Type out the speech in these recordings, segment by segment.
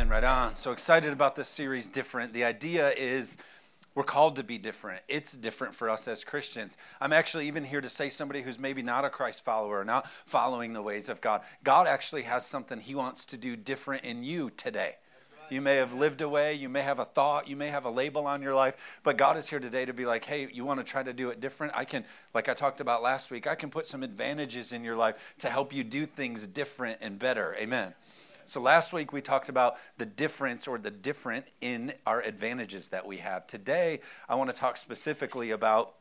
Amen, right on. So excited about this series, Different. The idea is we're called to be different. It's different for us as Christians. I'm actually even here to say somebody who's maybe not a Christ follower, not following the ways of God. God actually has something he wants to do different in you today. You may have lived away, you may have a thought, you may have a label on your life, but God is here today to be like, hey, you want to try to do it different? I can, like I talked about last week, I can put some advantages in your life to help you do things different and better. Amen. So last week we talked about the difference or the different in our advantages that we have. Today, I want to talk specifically about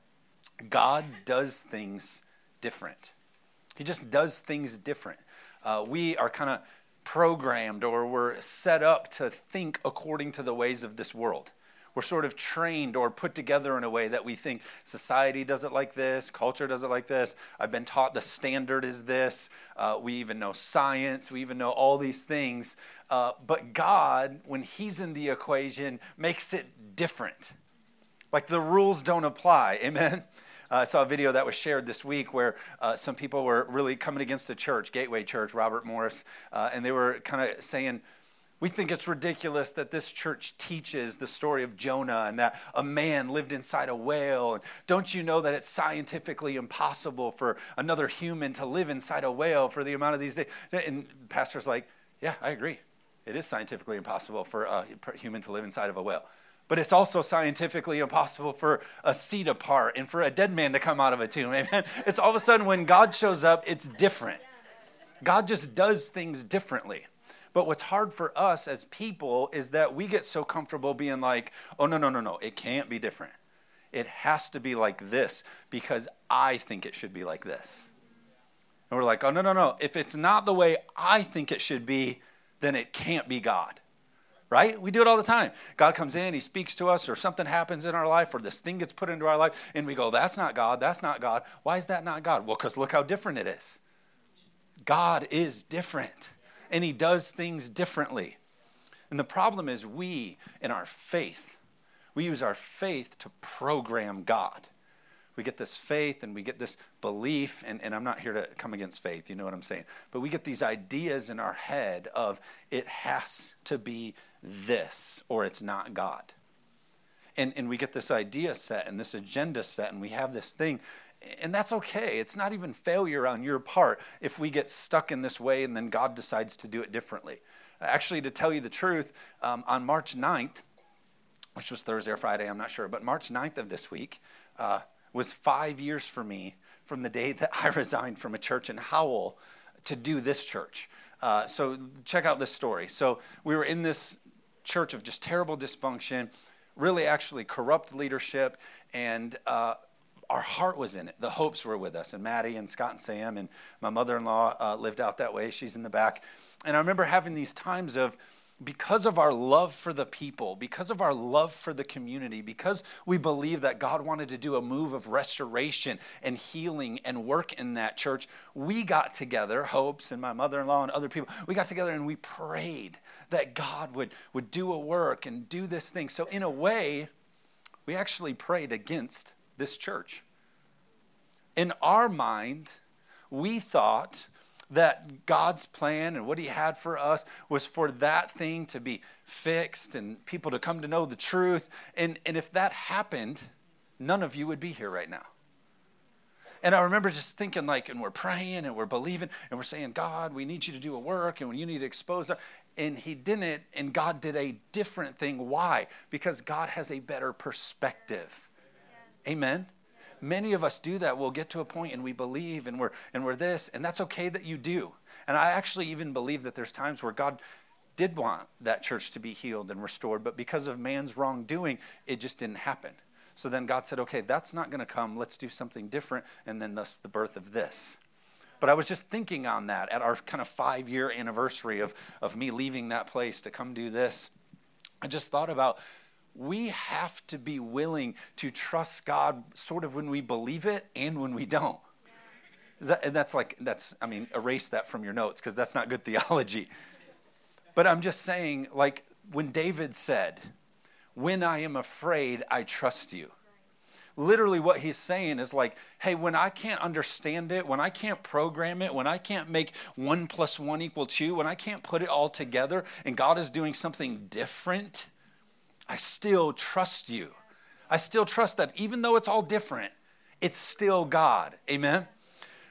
God does things different. He just does things different. We are kind of programmed or we're set up to think according to the ways of this world. We're sort of trained or put together in a way that we think society does it like this, culture does it like this. I've been taught the standard is this. We even know science. We even know all these things. But God, when he's in the equation, makes it different. Like the rules don't apply. Amen. I saw a video that was shared this week where some people were really coming against the church, Gateway Church, Robert Morris, and they were kind of saying, we think it's ridiculous that this church teaches the story of Jonah and that a man lived inside a whale. And don't you know that it's scientifically impossible for another human to live inside a whale for the amount of these days? And the pastor's like, yeah, I agree. It is scientifically impossible for a human to live inside of a whale. But it's also scientifically impossible for a seed apart and for a dead man to come out of a tomb. Amen. It's all of a sudden when God shows up, it's different. God just does things differently. But what's hard for us as people is that we get so comfortable being like, oh, no, it can't be different. It has to be like this because I think it should be like this. And we're like, oh, no, if it's not the way I think it should be, then it can't be God. Right? We do it all the time. God comes in, he speaks to us, or something happens in our life, or this thing gets put into our life, and we go, that's not God, that's not God. Why is that not God? Well, because look how different it is. God is different, and he does things differently. And the problem is we, in our faith, we use our faith to program God. We get this faith and we get this belief, and I'm not here to come against faith, you know what I'm saying? But we get these ideas in our head of it has to be this or it's not God. And we get this idea set and this agenda set and we have this thing, and that's okay. It's not even failure on your part if we get stuck in this way and then God decides to do it differently. Actually, to tell you the truth, on March 9th, which was Thursday or Friday, I'm not sure, but March 9th of this week, was 5 years for me from the day that I resigned from a church in Howell to do this church. So check out this story. So we were in this church of just terrible dysfunction, really actually corrupt leadership, and our heart was in it. The hopes were with us, and Maddie and Scott and Sam and my mother-in-law lived out that way. She's in the back. And I remember having these times of, because of our love for the people, because of our love for the community, because we believe that God wanted to do a move of restoration and healing and work in that church, we got together, Hopes and my mother-in-law and other people, we got together and we prayed that God would do a work and do this thing. So in a way, we actually prayed against this church. In our mind, we thought that God's plan and what he had for us was for that thing to be fixed and people to come to know the truth. And if that happened, none of you would be here right now. And I remember just thinking like, and we're praying and we're believing and we're saying, God, we need you to do a work and you need to expose us. And he didn't, and God did a different thing. Why? Because God has a better perspective. Yes. Amen. Many of us do that. We'll get to a point and we believe and we're this, and that's okay that you do. And I actually even believe that there's times where God did want that church to be healed and restored, but because of man's wrongdoing, it just didn't happen. So then God said, okay, that's not going to come. Let's do something different. And then thus the birth of this. But I was just thinking on that at our kind of 5-year anniversary of me leaving that place to come do this. I just thought about, we have to be willing to trust God sort of when we believe it and when we don't. Erase that from your notes because that's not good theology. But I'm just saying, like when David said, when I am afraid, I trust you. literally what he's saying is like, hey, when I can't understand it, when I can't program it, when I can't make 1 + 1 = 2, when I can't put it all together and God is doing something different, I still trust you. I still trust that even though it's all different, it's still God. Amen?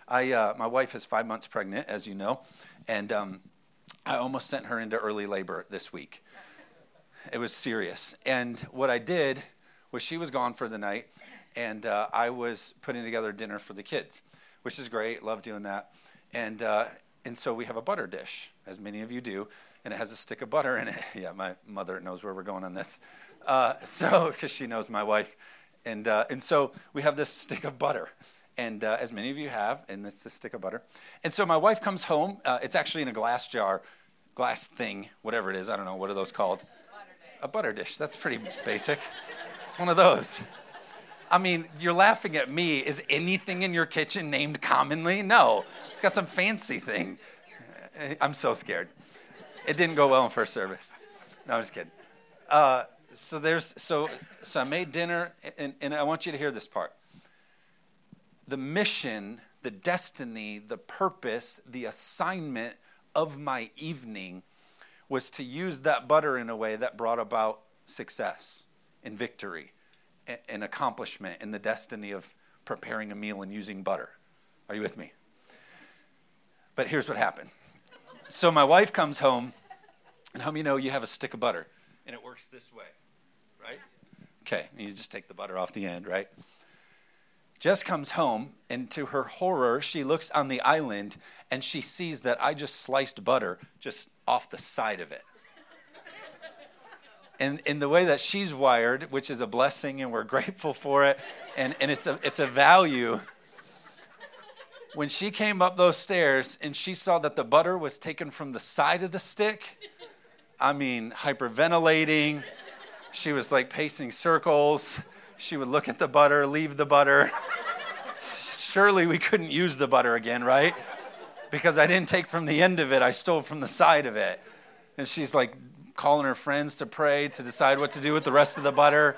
My wife is 5 months pregnant, as you know, and I almost sent her into early labor this week. It was serious. And what I did was she was gone for the night, and I was putting together dinner for the kids, which is great. Love doing that. And so we have a butter dish, as many of you do, and it has a stick of butter in it. Yeah, my mother knows where we're going on this. So, because she knows my wife. And so we have this stick of butter, and as many of you have, and it's the stick of butter. And so my wife comes home. It's actually in a glass jar, glass thing, whatever it is. I don't know. What are those called? A butter dish. That's pretty basic. It's one of those. I mean, you're laughing at me. Is anything in your kitchen named commonly? No. It's got some fancy thing. I'm so scared. It didn't go well in first service. No, I'm just kidding. So I made dinner, and I want you to hear this part. The mission, the destiny, the purpose, the assignment of my evening was to use that butter in a way that brought about success and victory and accomplishment and the destiny of preparing a meal and using butter. Are you with me? But here's what happened. So my wife comes home, and how many know you have a stick of butter? And it works this way, right? Okay, you just take the butter off the end, right? Jess comes home, and to her horror, she looks on the island, and she sees that I just sliced butter just off the side of it. And in the way that she's wired, which is a blessing, and we're grateful for it, and it's a value. When she came up those stairs, and she saw that the butter was taken from the side of the stick, I mean, hyperventilating. She was like pacing circles. She would look at the butter, leave the butter. Surely we couldn't use the butter again, right? Because I didn't take from the end of it. I stole from the side of it. And she's like calling her friends to pray, to decide what to do with the rest of the butter.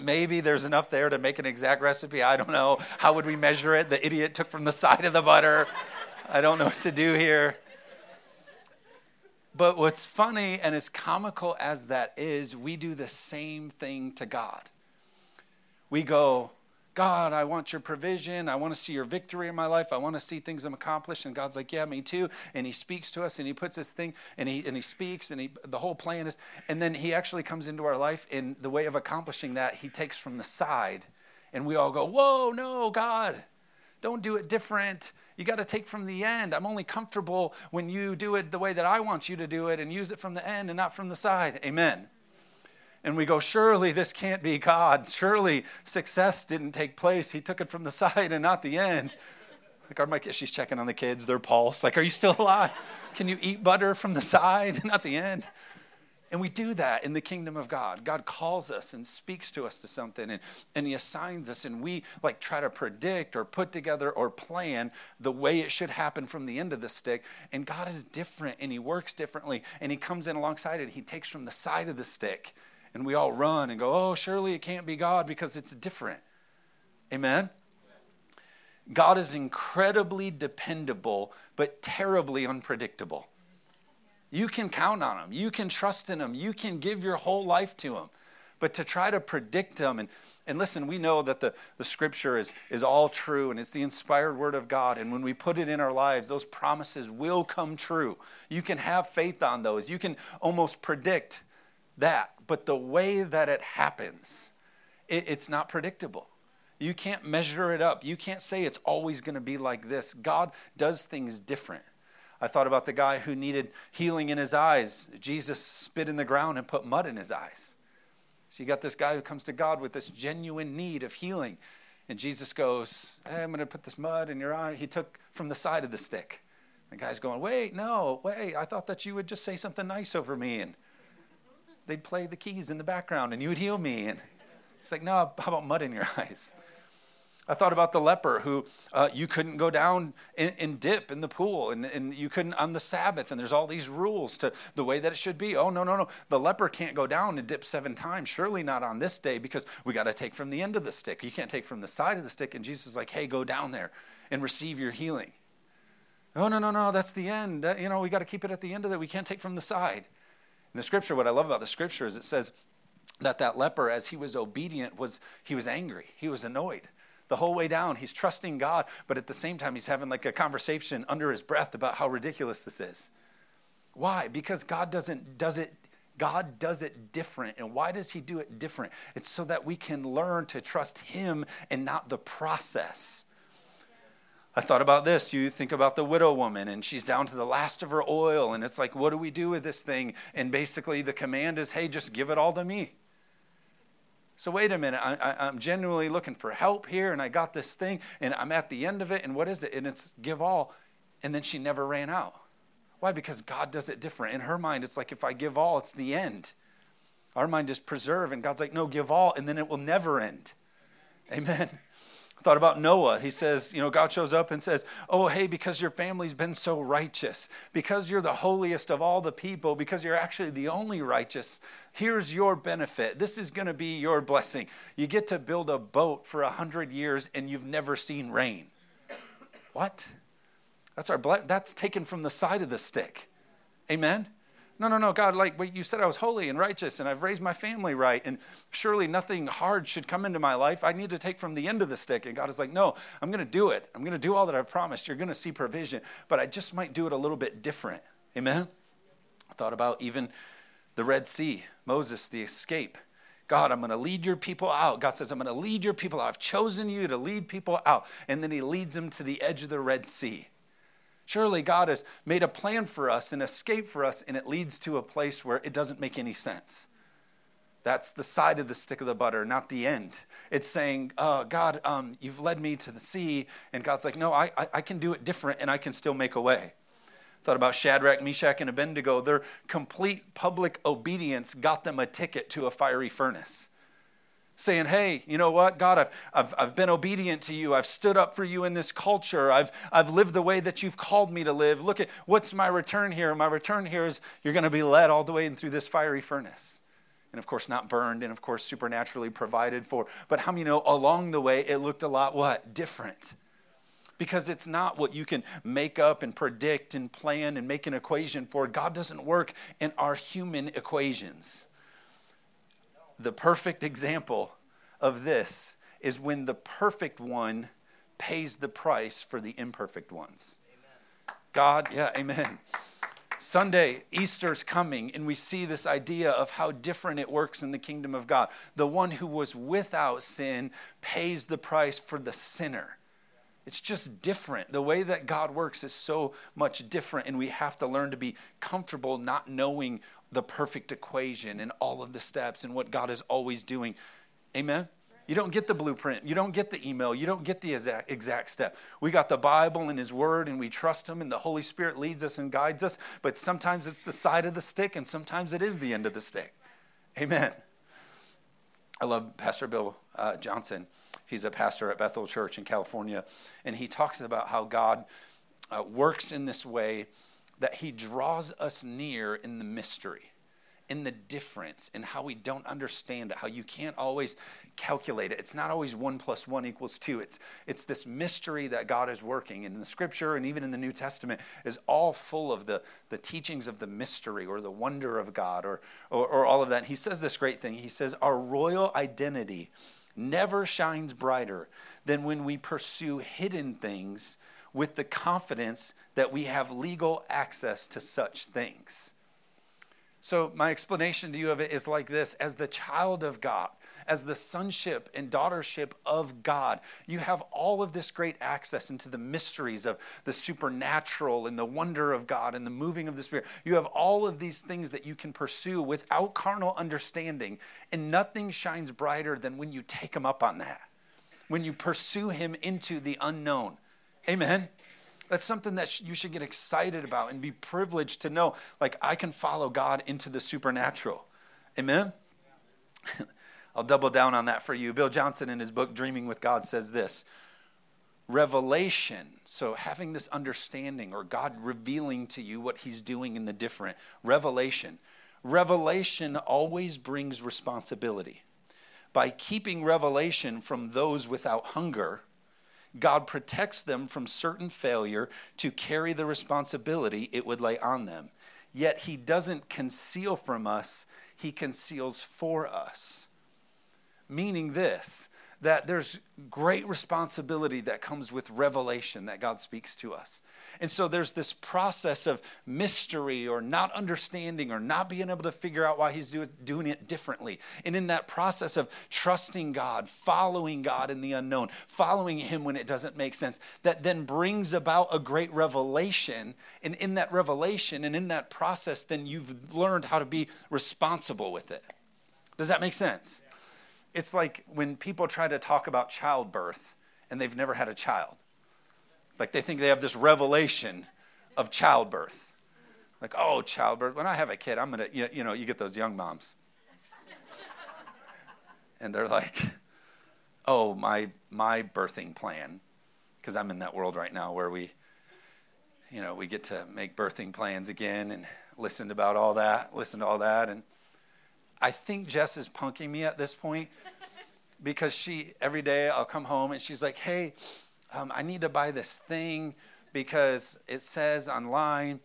Maybe there's enough there to make an exact recipe. I don't know. How would we measure it? The idiot took from the side of the butter. I don't know what to do here. But what's funny and as comical as that is, we do the same thing to God. We go, God, I want your provision. I want to see your victory in my life. I want to see things I'm accomplished. And God's like, yeah, me too. And he speaks to us and he puts this thing and he speaks and the whole plan is, and then he actually comes into our life and the way of accomplishing that he takes from the side and we all go, whoa, no, God. Don't do it different. You got to take from the end. I'm only comfortable when you do it the way that I want you to do it and use it from the end and not from the side. Amen. And we go, surely this can't be God. Surely success didn't take place. He took it from the side and not the end. Like, are my kids? She's checking on the kids, their pulse. Like, are you still alive? Can you eat butter from the side and not the end? And we do that in the kingdom of God. God calls us and speaks to us to something, and he assigns us, and we like try to predict or put together or plan the way it should happen from the end of the stick. And God is different, and he works differently, and he comes in alongside it. He takes from the side of the stick, and we all run and go, oh, surely it can't be God because it's different. Amen? God is incredibly dependable but terribly unpredictable. You can count on them. You can trust in them. You can give your whole life to them. But to try to predict them, and listen, we know that the scripture is all true and it's the inspired word of God. And when we put it in our lives, those promises will come true. You can have faith on those. You can almost predict that. But the way that it happens, it's not predictable. You can't measure it up. You can't say it's always going to be like this. God does things different. I thought about the guy who needed healing in his eyes. Jesus spit in the ground and put mud in his eyes. So you got this guy who comes to God with this genuine need of healing. And Jesus goes, hey, I'm going to put this mud in your eye. He took from the side of the stick. The guy's going, wait, no, wait. I thought that you would just say something nice over me. And they'd play the keys in the background and you would heal me. And it's like, no, how about mud in your eyes? I thought about the leper who you couldn't go down and dip in the pool, and you couldn't on the Sabbath, and there's all these rules to the way that it should be. Oh, no. The leper can't go down and dip 7 times. Surely not on this day, because we got to take from the end of the stick. You can't take from the side of the stick. And Jesus is like, hey, go down there and receive your healing. Oh, no. That's the end. That, we got to keep it at the end of that. We can't take from the side. And the scripture, what I love about the scripture is it says that leper, as he was obedient, he was angry. He was annoyed. The whole way down, he's trusting God, but at the same time, he's having like a conversation under his breath about how ridiculous this is. Why? Because God does it different. And why does he do it different? It's so that we can learn to trust him and not the process. I thought about this. You think about the widow woman, and she's down to the last of her oil. And it's like, what do we do with this thing? And basically the command is, hey, just give it all to me. So wait a minute, I'm genuinely looking for help here, and I got this thing, and I'm at the end of it, and what is it? And it's give all, and then she never ran out. Why? Because God does it different. In her mind, it's like, if I give all, it's the end. Our mind is preserve, and God's like, no, give all, and then it will never end. Amen. I thought about Noah. He says, God shows up and says, oh, hey, because your family's been so righteous, because you're the holiest of all the people, because you're actually the only righteous, here's your benefit. This is going to be your blessing. You get to build a boat for 100 years, and you've never seen rain. What? That's taken from the side of the stick. Amen? No, God, wait, you said I was holy and righteous, and I've raised my family right, and surely nothing hard should come into my life. I need to take from the end of the stick. And God is like, no, I'm going to do it. I'm going to do all that I promised. You're going to see provision, but I just might do it a little bit different. Amen? I thought about even the Red Sea, Moses, the escape. God, I'm going to lead your people out. God says, I'm going to lead your people out. I've chosen you to lead people out. And then he leads them to the edge of the Red Sea. Surely God has made a plan for us, an escape for us, and it leads to a place where it doesn't make any sense. That's the side of the stick of the butter, not the end. It's saying, God, you've led me to the sea. And God's like, no, I can do it different, and I can still make a way. Thought about Shadrach, Meshach, and Abednego. Their complete public obedience got them a ticket to a fiery furnace. Saying, hey, you know what, God, I've been obedient to you. I've stood up for you in this culture. I've lived the way that you've called me to live. Look at what's my return here. My return here is you're going to be led all the way in through this fiery furnace. And of course, not burned, and of course, supernaturally provided for. But how many know along the way it looked a lot what? Different. Because it's not what you can make up and predict and plan and make an equation for. God doesn't work in our human equations. The perfect example of this is when the perfect one pays the price for the imperfect ones. Amen. God, yeah, amen. Sunday, Easter's coming, and we see this idea of how different it works in the kingdom of God. The one who was without sin pays the price for the sinner. It's just different. The way that God works is so much different, and we have to learn to be comfortable not knowing the perfect equation and all of the steps and what God is always doing. Amen? You don't get the blueprint. You don't get the email. You don't get the exact step. We got the Bible and his word, and we trust him, and the Holy Spirit leads us and guides us, but sometimes it's the side of the stick, and sometimes it is the end of the stick. Amen. I love Pastor Bill Johnson. He's a pastor at Bethel Church in California, and he talks about how God works in this way that he draws us near in the mystery, in the difference, in how we don't understand it, how you can't always calculate it. It's not always 1 + 1 = 2. It's this mystery that God is working, and in the scripture and even in the New Testament is all full of the teachings of the mystery or the wonder of God or all of that. And he says this great thing. He says, our royal identity never shines brighter than when we pursue hidden things with the confidence that we have legal access to such things. So my explanation to you of it is like this. As the child of God, as the sonship and daughtership of God, you have all of this great access into the mysteries of the supernatural and the wonder of God and the moving of the Spirit. You have all of these things that you can pursue without carnal understanding, and nothing shines brighter than when you take him up on that, when you pursue him into the unknown. Amen. That's something that you should get excited about and be privileged to know, like, I can follow God into the supernatural. Amen. I'll double down on that for you. Bill Johnson, in his book, Dreaming with God, says this. Revelation, so having this understanding or God revealing to you what he's doing in the different. Revelation always brings responsibility. By keeping revelation from those without hunger, God protects them from certain failure to carry the responsibility it would lay on them. Yet he doesn't conceal from us, he conceals for us. Meaning this, that there's great responsibility that comes with revelation that God speaks to us. And so there's this process of mystery or not understanding or not being able to figure out why he's doing it differently. And in that process of trusting God, following God in the unknown, following him when it doesn't make sense, that then brings about a great revelation. And in that revelation and in that process, then you've learned how to be responsible with it. Does that make sense? It's like when people try to talk about childbirth and they've never had a child. Like they think they have this revelation of childbirth. Like, oh, childbirth. When I have a kid, I'm going to, you know, you get those young moms. And they're like, oh, my birthing plan. Because I'm in that world right now where we get to make birthing plans again and listen to all that. And I think Jess is punking me at this point because every day I'll come home and she's like, hey, I need to buy this thing because it says online,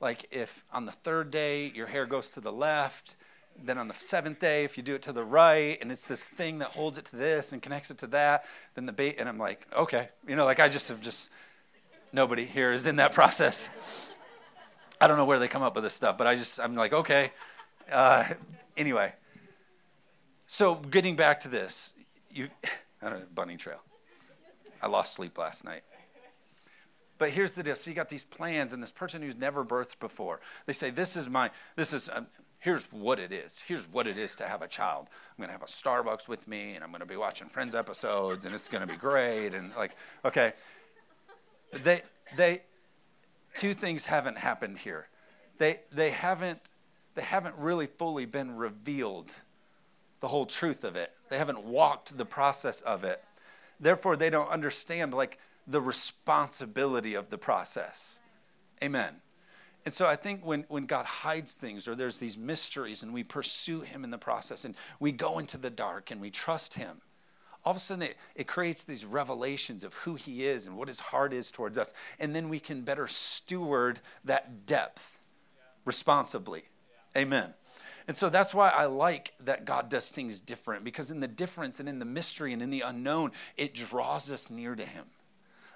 like if on the third day your hair goes to the left, then on the seventh day, if you do it to the right, and it's this thing that holds it to this and connects it to that, then and I'm like, okay, nobody here is in that process. I don't know where they come up with this stuff, but I'm like, okay. Anyway, so getting back to this, I don't know, bunny trail. I lost sleep last night. But here's the deal. So you got these plans, and this person who's never birthed before, they say, here's what it is. Here's what it is to have a child. I'm going to have a Starbucks with me, and I'm going to be watching Friends episodes, and it's going to be great. And like, okay. Two things haven't happened here. They haven't really fully been revealed the whole truth of it. They haven't walked the process of it. Therefore, they don't understand like the responsibility of the process. Amen. And so I think when God hides things or there's these mysteries and we pursue him in the process and we go into the dark and we trust him, all of a sudden it creates these revelations of who he is and what his heart is towards us. And then we can better steward that depth responsibly. Amen. And so that's why I like that God does things different, because in the difference and in the mystery and in the unknown, it draws us near to him.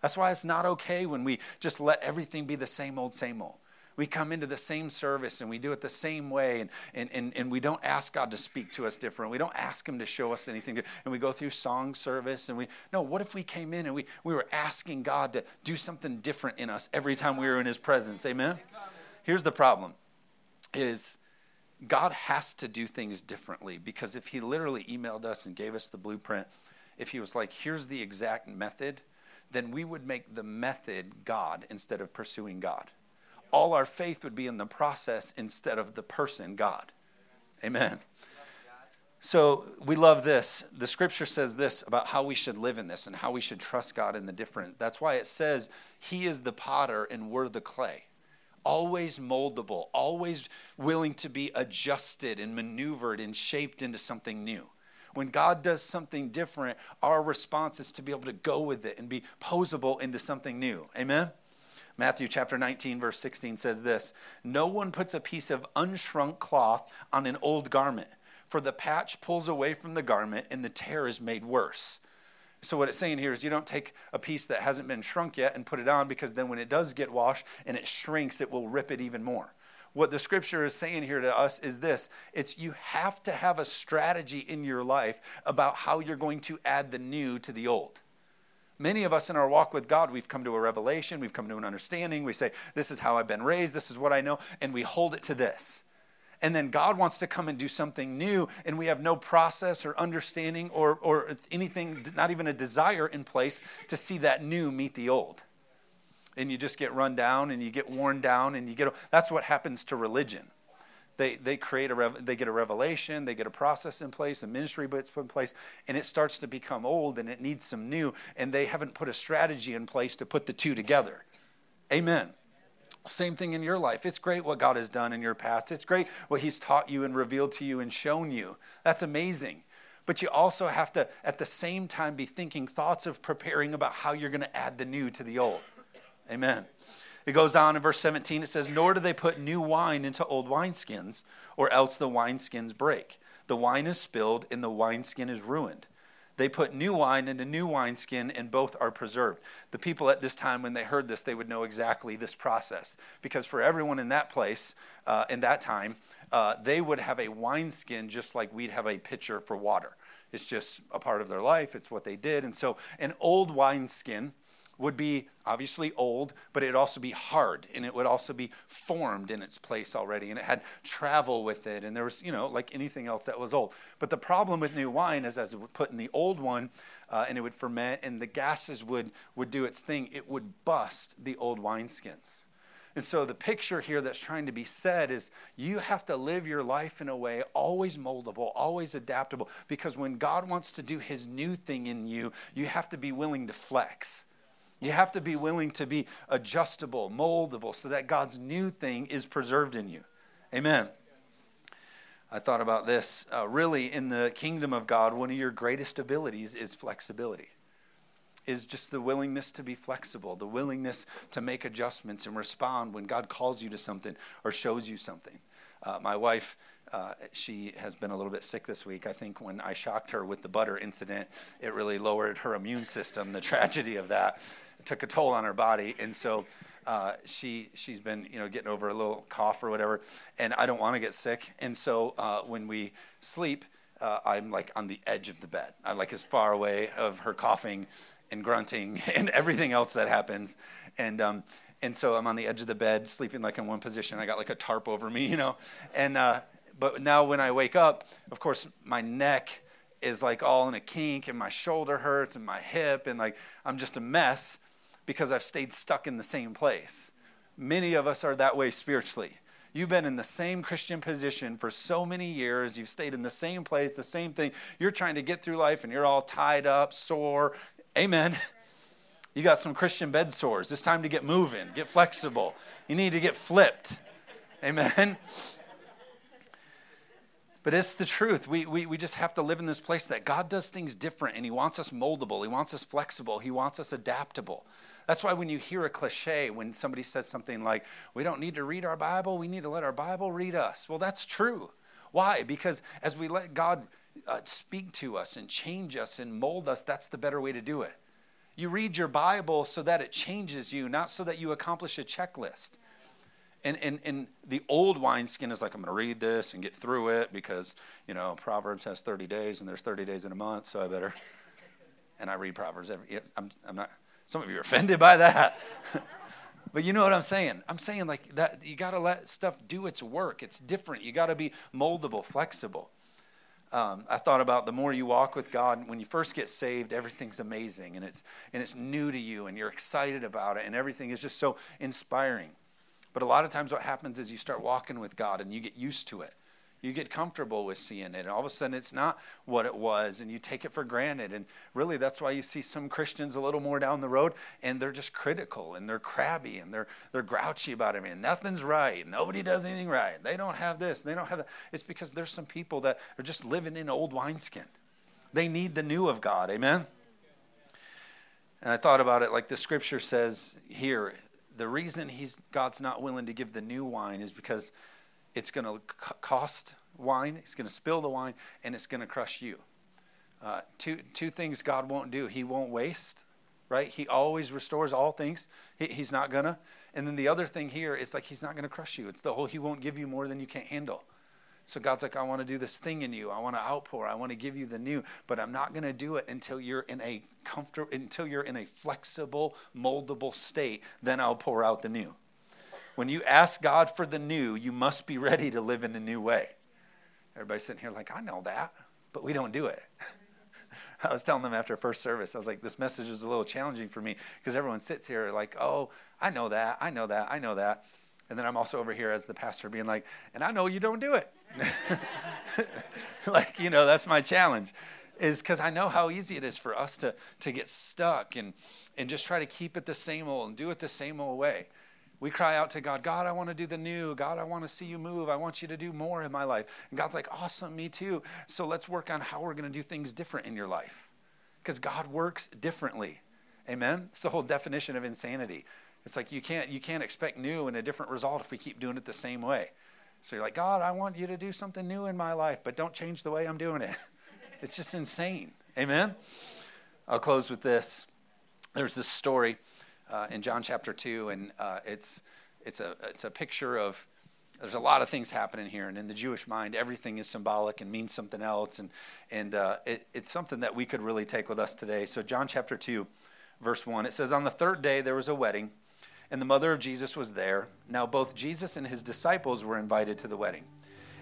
That's why it's not okay when we just let everything be the same old, same old. We come into the same service and we do it the same way and we don't ask God to speak to us different. We don't ask him to show us anything. And we go through song service what if we came in and we were asking God to do something different in us every time we were in his presence? Amen. Here's the problem is, God has to do things differently, because if he literally emailed us and gave us the blueprint, if he was like, here's the exact method, then we would make the method God instead of pursuing God. All our faith would be in the process instead of the person God. Amen. So we love this. The scripture says this about how we should live in this and how we should trust God in the different. That's why it says he is the potter and we're the clay. Always moldable, always willing to be adjusted and maneuvered and shaped into something new. When God does something different, our response is to be able to go with it and be posable into something new. Amen? Matthew chapter 19, verse 16 says this, "No one puts a piece of unshrunk cloth on an old garment, for the patch pulls away from the garment and the tear is made worse." So what it's saying here is you don't take a piece that hasn't been shrunk yet and put it on, because then when it does get washed and it shrinks, it will rip it even more. What the scripture is saying here to us is this. It's you have to have a strategy in your life about how you're going to add the new to the old. Many of us in our walk with God, we've come to a revelation. We've come to an understanding. We say, this is how I've been raised. This is what I know. And we hold it to this. And then God wants to come and do something new, and we have no process or understanding or anything, not even a desire in place to see that new meet the old. And you just get run down and you get worn down and that's what happens to religion. They get a revelation, they get a process in place, a ministry that's put in place, and it starts to become old and it needs some new, and they haven't put a strategy in place to put the two together. Amen. Same thing in your life. It's great what God has done in your past. It's great what he's taught you and revealed to you and shown you. That's amazing. But you also have to, at the same time, be thinking thoughts of preparing about how you're going to add the new to the old. Amen. It goes on in verse 17. It says, nor do they put new wine into old wineskins, or else the wineskins break. The wine is spilled and the wineskin is ruined. They put new wine into new wineskin, and both are preserved. The people at this time, when they heard this, they would know exactly this process. Because for everyone in that place, in that time, they would have a wineskin just like we'd have a pitcher for water. It's just a part of their life. It's what they did. And so an old wineskin would be obviously old, but it would also be hard, and it would also be formed in its place already, and it had travel with it, and there was, like anything else that was old. But the problem with new wine is as it would put in the old one, and it would ferment, and the gases would do its thing, it would bust the old wineskins. And so the picture here that's trying to be said is you have to live your life in a way always moldable, always adaptable, because when God wants to do his new thing in you, you have to be willing to flex. You have to be willing to be adjustable, moldable, so that God's new thing is preserved in you. Amen. I thought about this. Really, in the kingdom of God, one of your greatest abilities is flexibility, is just the willingness to be flexible, the willingness to make adjustments and respond when God calls you to something or shows you something. My wife, she has been a little bit sick this week. I think when I shocked her with the butter incident, it really lowered her immune system, the tragedy of that. It took a toll on her body, and so she's been getting over a little cough or whatever, and I don't want to get sick, and so when we sleep, I'm like on the edge of the bed. I'm like as far away of her coughing and grunting and everything else that happens, and so I'm on the edge of the bed sleeping like in one position. I got like a tarp over me, and but now when I wake up, of course, my neck is like all in a kink, and my shoulder hurts and my hip, and like I'm just a mess, because I've stayed stuck in the same place. Many of us are that way spiritually. You've been in the same Christian position for so many years. You've stayed in the same place, the same thing. You're trying to get through life, and you're all tied up, sore. Amen. You got some Christian bed sores. It's time to get moving, get flexible. You need to get flipped. Amen. But it's the truth. We just have to live in this place that God does things different, and he wants us moldable. He wants us flexible. He wants us adaptable. That's why when you hear a cliche, when somebody says something like, we don't need to read our Bible, we need to let our Bible read us. Well, that's true. Why? Because as we let God speak to us and change us and mold us, that's the better way to do it. You read your Bible so that it changes you, not so that you accomplish a checklist. And the old wineskin is like, I'm going to read this and get through it because, Proverbs has 30 days and there's 30 days in a month, so I better. And I read Proverbs every. I'm not. Some of you are offended by that. But you know what I'm saying? I'm saying like that you got to let stuff do its work. It's different. You got to be moldable, flexible. I thought about the more you walk with God, when you first get saved, everything's amazing and it's new to you and you're excited about it and everything is just so inspiring. But a lot of times what happens is you start walking with God and you get used to it. You get comfortable with seeing it. And all of a sudden it's not what it was and you take it for granted. And really that's why you see some Christians a little more down the road and they're just critical and they're crabby and they're grouchy about it. And nothing's right. Nobody does anything right. They don't have this. They don't have that. It's because there's some people that are just living in old wineskin. They need the new of God. Amen? And I thought about it like the scripture says here, the reason God's not willing to give the new wine is because it's going to cost wine, it's going to spill the wine, and it's going to crush you. Two things God won't do. He won't waste, right? He always restores all things. He's not going to. And then the other thing here is like he's not going to crush you. It's the whole he won't give you more than you can't handle. So God's like, I want to do this thing in you. I want to outpour. I want to give you the new, but I'm not going to do it until you're in a flexible, moldable state. Then I'll pour out the new. When you ask God for the new, you must be ready to live in a new way. Everybody's sitting here like, I know that, but we don't do it. I was telling them after first service, I was like, this message is a little challenging for me because everyone sits here like, oh, I know that, I know that, I know that. And then I'm also over here as the pastor being like, and I know you don't do it. Like, you know, that's my challenge, is because I know how easy it is for us to get stuck and just try to keep it the same old and do it the same old way. We cry out to God, God, I want to do the new. God, I want to see you move. I want you to do more in my life. And God's like, awesome, me too. So let's work on how we're going to do things different in your life, because God works differently. Amen? It's the whole definition of insanity. It's like you can't expect new and a different result if we keep doing it the same way. So you're like, God, I want you to do something new in my life, but don't change the way I'm doing it. It's just insane. Amen? I'll close with this. There's this story in John chapter 2, and it's a picture of, there's a lot of things happening here, and in the Jewish mind, everything is symbolic and means something else, and it's something that we could really take with us today. So John chapter 2, verse 1, it says, on the third day there was a wedding, and the mother of Jesus was there. Now both Jesus and his disciples were invited to the wedding.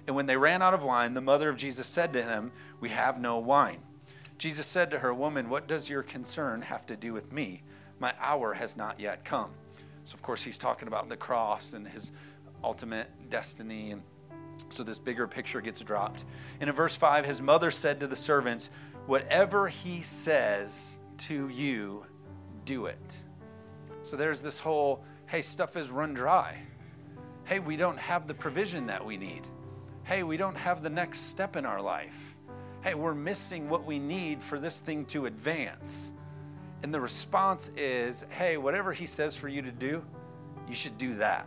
And when they ran out of wine, the mother of Jesus said to him, we have no wine. Jesus said to her, woman, what does your concern have to do with me? My hour has not yet come. So, of course, he's talking about the cross and his ultimate destiny. And so this bigger picture gets dropped. And in verse 5, his mother said to the servants, whatever he says to you, do it. So there's this whole, hey, stuff is run dry. Hey, we don't have the provision that we need. Hey, we don't have the next step in our life. Hey, we're missing what we need for this thing to advance. And the response is, hey, whatever he says for you to do, you should do that.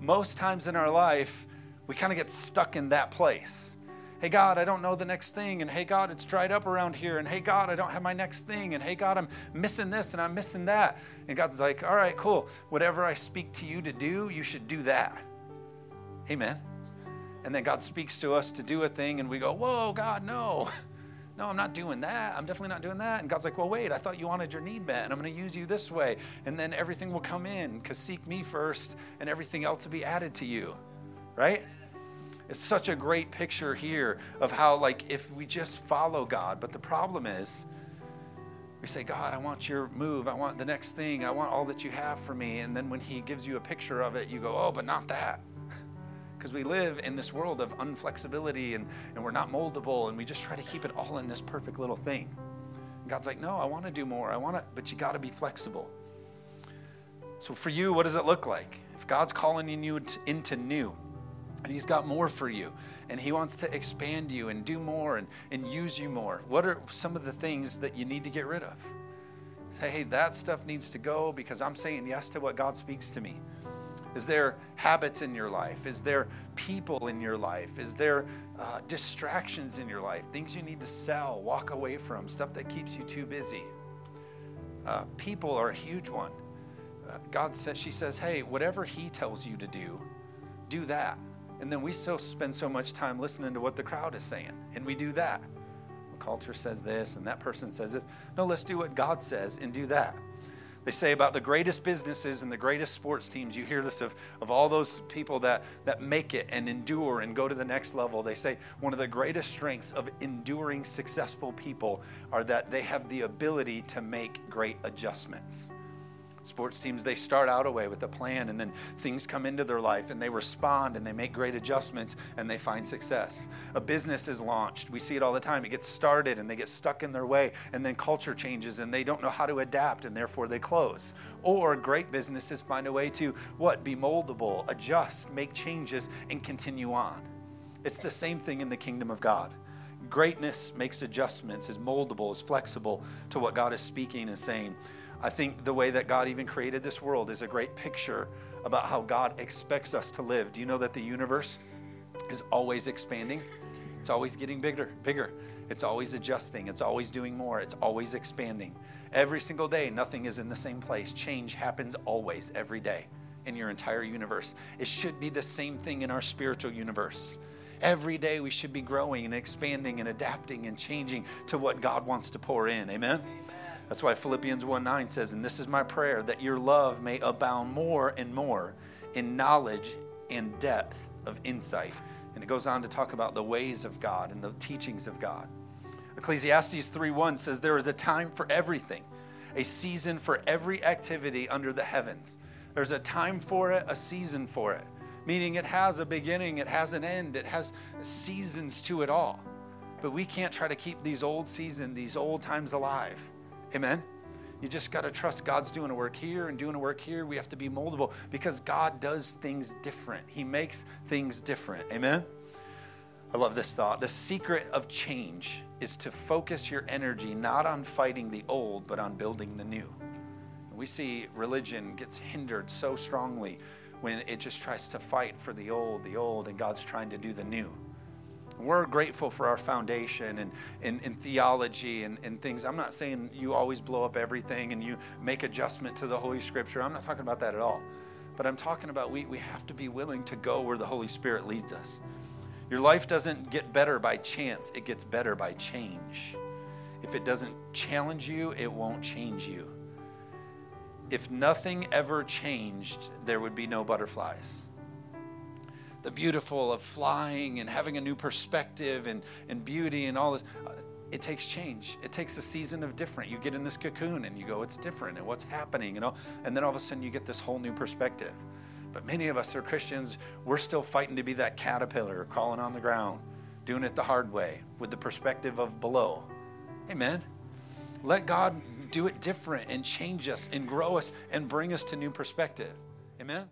Most times in our life, we kind of get stuck in that place. Hey, God, I don't know the next thing. And hey, God, it's dried up around here. And hey, God, I don't have my next thing. And hey, God, I'm missing this and I'm missing that. And God's like, all right, cool. Whatever I speak to you to do, you should do that. Amen. And then God speaks to us to do a thing. And we go, whoa, God, no. No, I'm not doing that. I'm definitely not doing that. And God's like, well, wait, I thought you wanted your need met. And I'm going to use you this way. And then everything will come in, because seek me first and everything else will be added to you. Right? It's such a great picture here of how, like, if we just follow God. But the problem is we say, God, I want your move. I want the next thing. I want all that you have for me. And then when he gives you a picture of it, you go, oh, but not that. Because we live in this world of unflexibility and we're not moldable. And we just try to keep it all in this perfect little thing. And God's like, no, I want to do more. I want to, but you got to be flexible. So for you, what does it look like? If God's calling you into new, and he's got more for you, and he wants to expand you and do more and use you more, what are some of the things that you need to get rid of? Say, hey, that stuff needs to go because I'm saying yes to what God speaks to me. Is there habits in your life? Is there people in your life? Is there distractions in your life? Things you need to sell, walk away from, stuff that keeps you too busy. People are a huge one. She says, hey, whatever he tells you to do, do that. And then we still spend so much time listening to what the crowd is saying. And we do that. The culture says this and that person says this. No, let's do what God says and do that. They say about the greatest businesses and the greatest sports teams. You hear this of all those people that make it and endure and go to the next level. They say one of the greatest strengths of enduring successful people are that they have the ability to make great adjustments. Sports teams, they start out away with a plan, and then things come into their life and they respond and they make great adjustments and they find success. A business is launched. We see it all the time. It gets started and they get stuck in their way, and then culture changes and they don't know how to adapt, and therefore they close. Or great businesses find a way to be moldable, adjust, make changes, and continue on. It's the same thing in the kingdom of God. Greatness makes adjustments, is moldable, is flexible to what God is speaking and saying. I think the way that God even created this world is a great picture about how God expects us to live. Do you know that the universe is always expanding? It's always getting bigger. It's always adjusting. It's always doing more. It's always expanding. Every single day, nothing is in the same place. Change happens always, every day, in your entire universe. It should be the same thing in our spiritual universe. Every day we should be growing and expanding and adapting and changing to what God wants to pour in. Amen? That's why Philippians 1:9 says, and this is my prayer, that your love may abound more and more in knowledge and depth of insight. And it goes on to talk about the ways of God and the teachings of God. Ecclesiastes 3:1 says, there is a time for everything, a season for every activity under the heavens. There's a time for it, a season for it, meaning it has a beginning, it has an end, it has seasons to it all. But we can't try to keep these old seasons, these old times alive. Amen? You just got to trust God's doing a work here and doing a work here. We have to be moldable because God does things different. He makes things different. Amen? I love this thought. The secret of change is to focus your energy not on fighting the old, but on building the new. We see religion gets hindered so strongly when it just tries to fight for the old, and God's trying to do the new. We're grateful for our foundation and theology and things. I'm not saying you always blow up everything and you make adjustment to the Holy Scripture. I'm not talking about that at all. But I'm talking about we have to be willing to go where the Holy Spirit leads us. Your life doesn't get better by chance. It gets better by change. If it doesn't challenge you, it won't change you. If nothing ever changed, there would be no butterflies. The beautiful of flying and having a new perspective and beauty and all this, it takes change. It takes a season of different. You get in this cocoon and you go, it's different and what's happening, you know? And then all of a sudden you get this whole new perspective. But many of us are Christians. We're still fighting to be that caterpillar crawling on the ground, doing it the hard way with the perspective of below. Amen. Let God do it different and change us and grow us and bring us to new perspective. Amen.